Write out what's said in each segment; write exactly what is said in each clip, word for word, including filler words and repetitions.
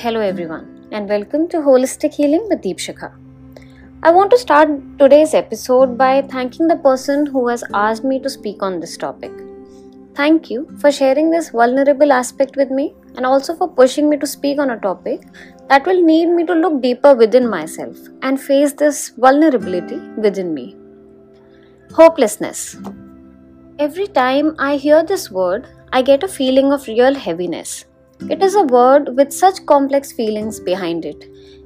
Hello everyone and welcome to Holistic Healing with Deepshikha. I want to start today's episode by thanking the person who has asked me to speak on this topic. Thank you for sharing this vulnerable aspect with me and also for pushing me to speak on a topic that will need me to look deeper within myself and face this vulnerability within me. Hopelessness. Every time I hear this word, I get a feeling of real heaviness. It is a word with such complex feelings behind it,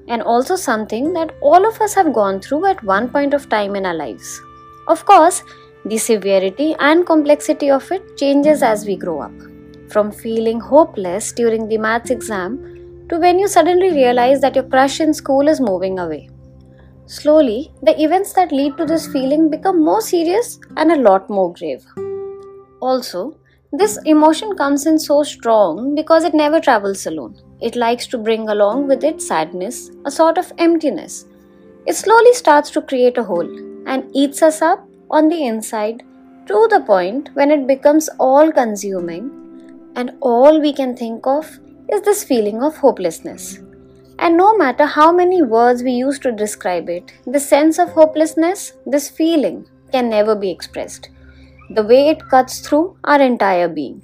and also something that all of us have gone through at one point of time in our lives. Of course, the severity and complexity of it changes as we grow up. From feeling hopeless during the maths exam to when you suddenly realize that your crush in school is moving away. Slowly, the events that lead to this feeling become more serious and a lot more grave. Also, this emotion comes in so strong because it never travels alone. It likes to bring along with it sadness, a sort of emptiness. It slowly starts to create a hole and eats us up on the inside to the point when it becomes all-consuming and all we can think of is this feeling of hopelessness. And no matter how many words we use to describe it, the sense of hopelessness, this feeling, can never be expressed. The way it cuts through our entire being.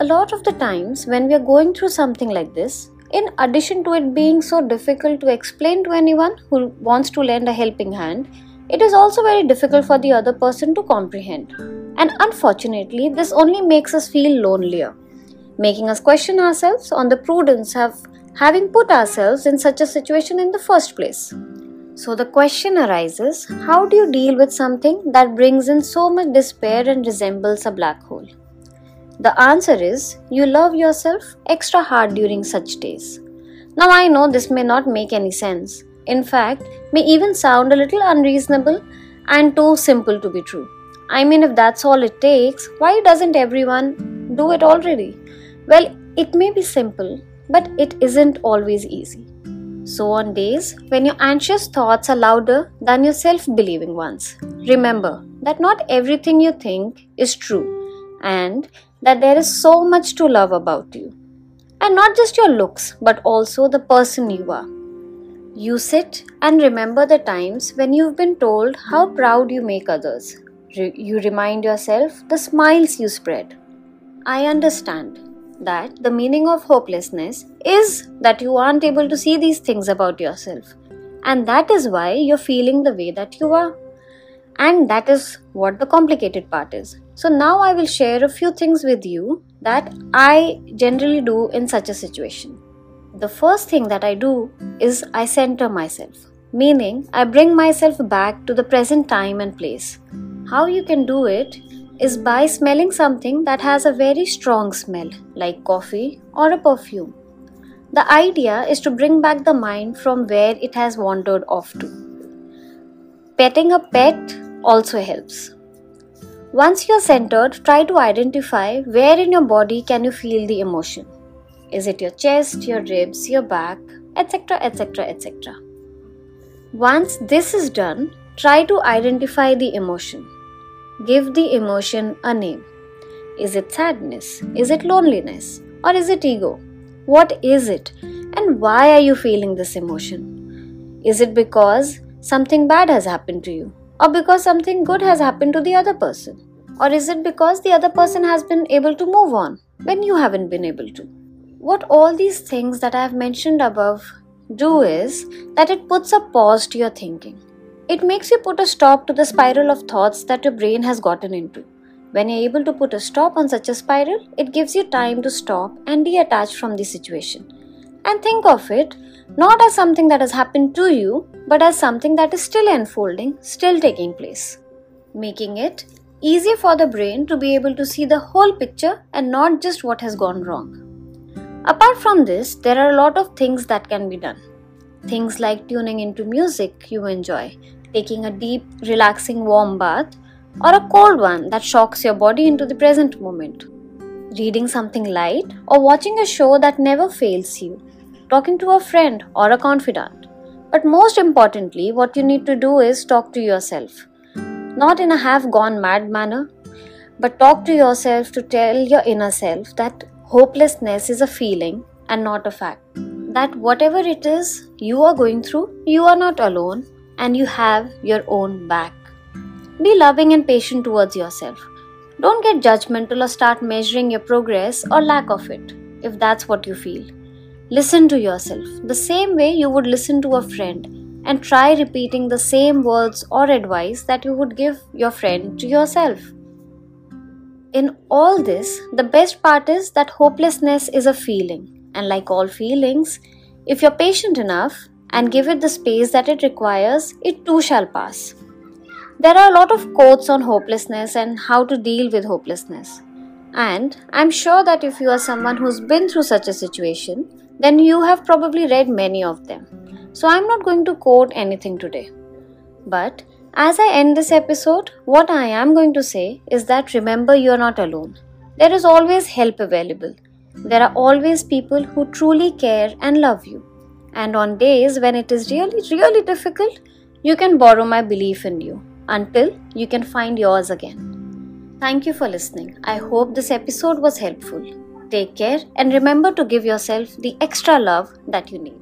A lot of the times when we are going through something like this, in addition to it being so difficult to explain to anyone who wants to lend a helping hand, it is also very difficult for the other person to comprehend. And unfortunately, this only makes us feel lonelier, making us question ourselves on the prudence of having put ourselves in such a situation in the first place. So the question arises, how do you deal with something that brings in so much despair and resembles a black hole? The answer is, you love yourself extra hard during such days. Now I know this may not make any sense. In fact, may even sound a little unreasonable and too simple to be true. I mean, if that's all it takes, why doesn't everyone do it already? Well, it may be simple, but it isn't always easy. So on days when your anxious thoughts are louder than your self-believing ones, remember that not everything you think is true and that there is so much to love about you. And not just your looks, but also the person you are. You sit and remember the times when you've been told how proud you make others. Re- you remind yourself the smiles you spread. I understand that the meaning of hopelessness is that you aren't able to see these things about yourself. And that is why you're feeling the way that you are. And that is what the complicated part is. So now I will share a few things with you that I generally do in such a situation. The first thing that I do is I center myself, meaning I bring myself back to the present time and place. How you can do it is by smelling something that has a very strong smell, like coffee or a perfume. The idea is to bring back the mind from where it has wandered off to. Petting a pet also helps. Once you're centered, try to identify where in your body can you feel the emotion. Is it your chest, your ribs, your back, et cetera, et cetera, et cetera. Once this is done, try to identify the emotion. Give the emotion a name. Is it sadness? Is it loneliness? Or is it ego? What is it? And why are you feeling this emotion? Is it because something bad has happened to you? Or because something good has happened to the other person? Or is it because the other person has been able to move on when you haven't been able to? What all these things that I have mentioned above do is that it puts a pause to your thinking. It makes you put a stop to the spiral of thoughts that your brain has gotten into. When you're able to put a stop on such a spiral, it gives you time to stop and detach from the situation. And think of it not as something that has happened to you, but as something that is still unfolding, still taking place. Making it easier for the brain to be able to see the whole picture and not just what has gone wrong. Apart from this, there are a lot of things that can be done. Things like tuning into music you enjoy, taking a deep, relaxing warm bath, or a cold one that shocks your body into the present moment. Reading something light or watching a show that never fails you, talking to a friend or a confidant. But most importantly, what you need to do is talk to yourself. Not in a half-gone mad manner, but talk to yourself to tell your inner self that hopelessness is a feeling and not a fact. that whatever it is you are going through, you are not alone and you have your own back. Be loving and patient towards yourself. Don't get judgmental or start measuring your progress or lack of it, if that's what you feel. Listen to yourself the same way you would listen to a friend, and try repeating the same words or advice that you would give your friend to yourself. In all this, the best part is that hopelessness is a feeling, and like all feelings, if you're patient enough and give it the space that it requires, it too shall pass. There are a lot of quotes on hopelessness and how to deal with hopelessness. And I'm sure that if you are someone who's been through such a situation, then you have probably read many of them. So I'm not going to quote anything today. But as I end this episode, what I am going to say is that remember you are not alone. There is always help available. There are always people who truly care and love you. And on days when it is really, really difficult, you can borrow my belief in you until you can find yours again. Thank you for listening. I hope this episode was helpful. Take care and remember to give yourself the extra love that you need.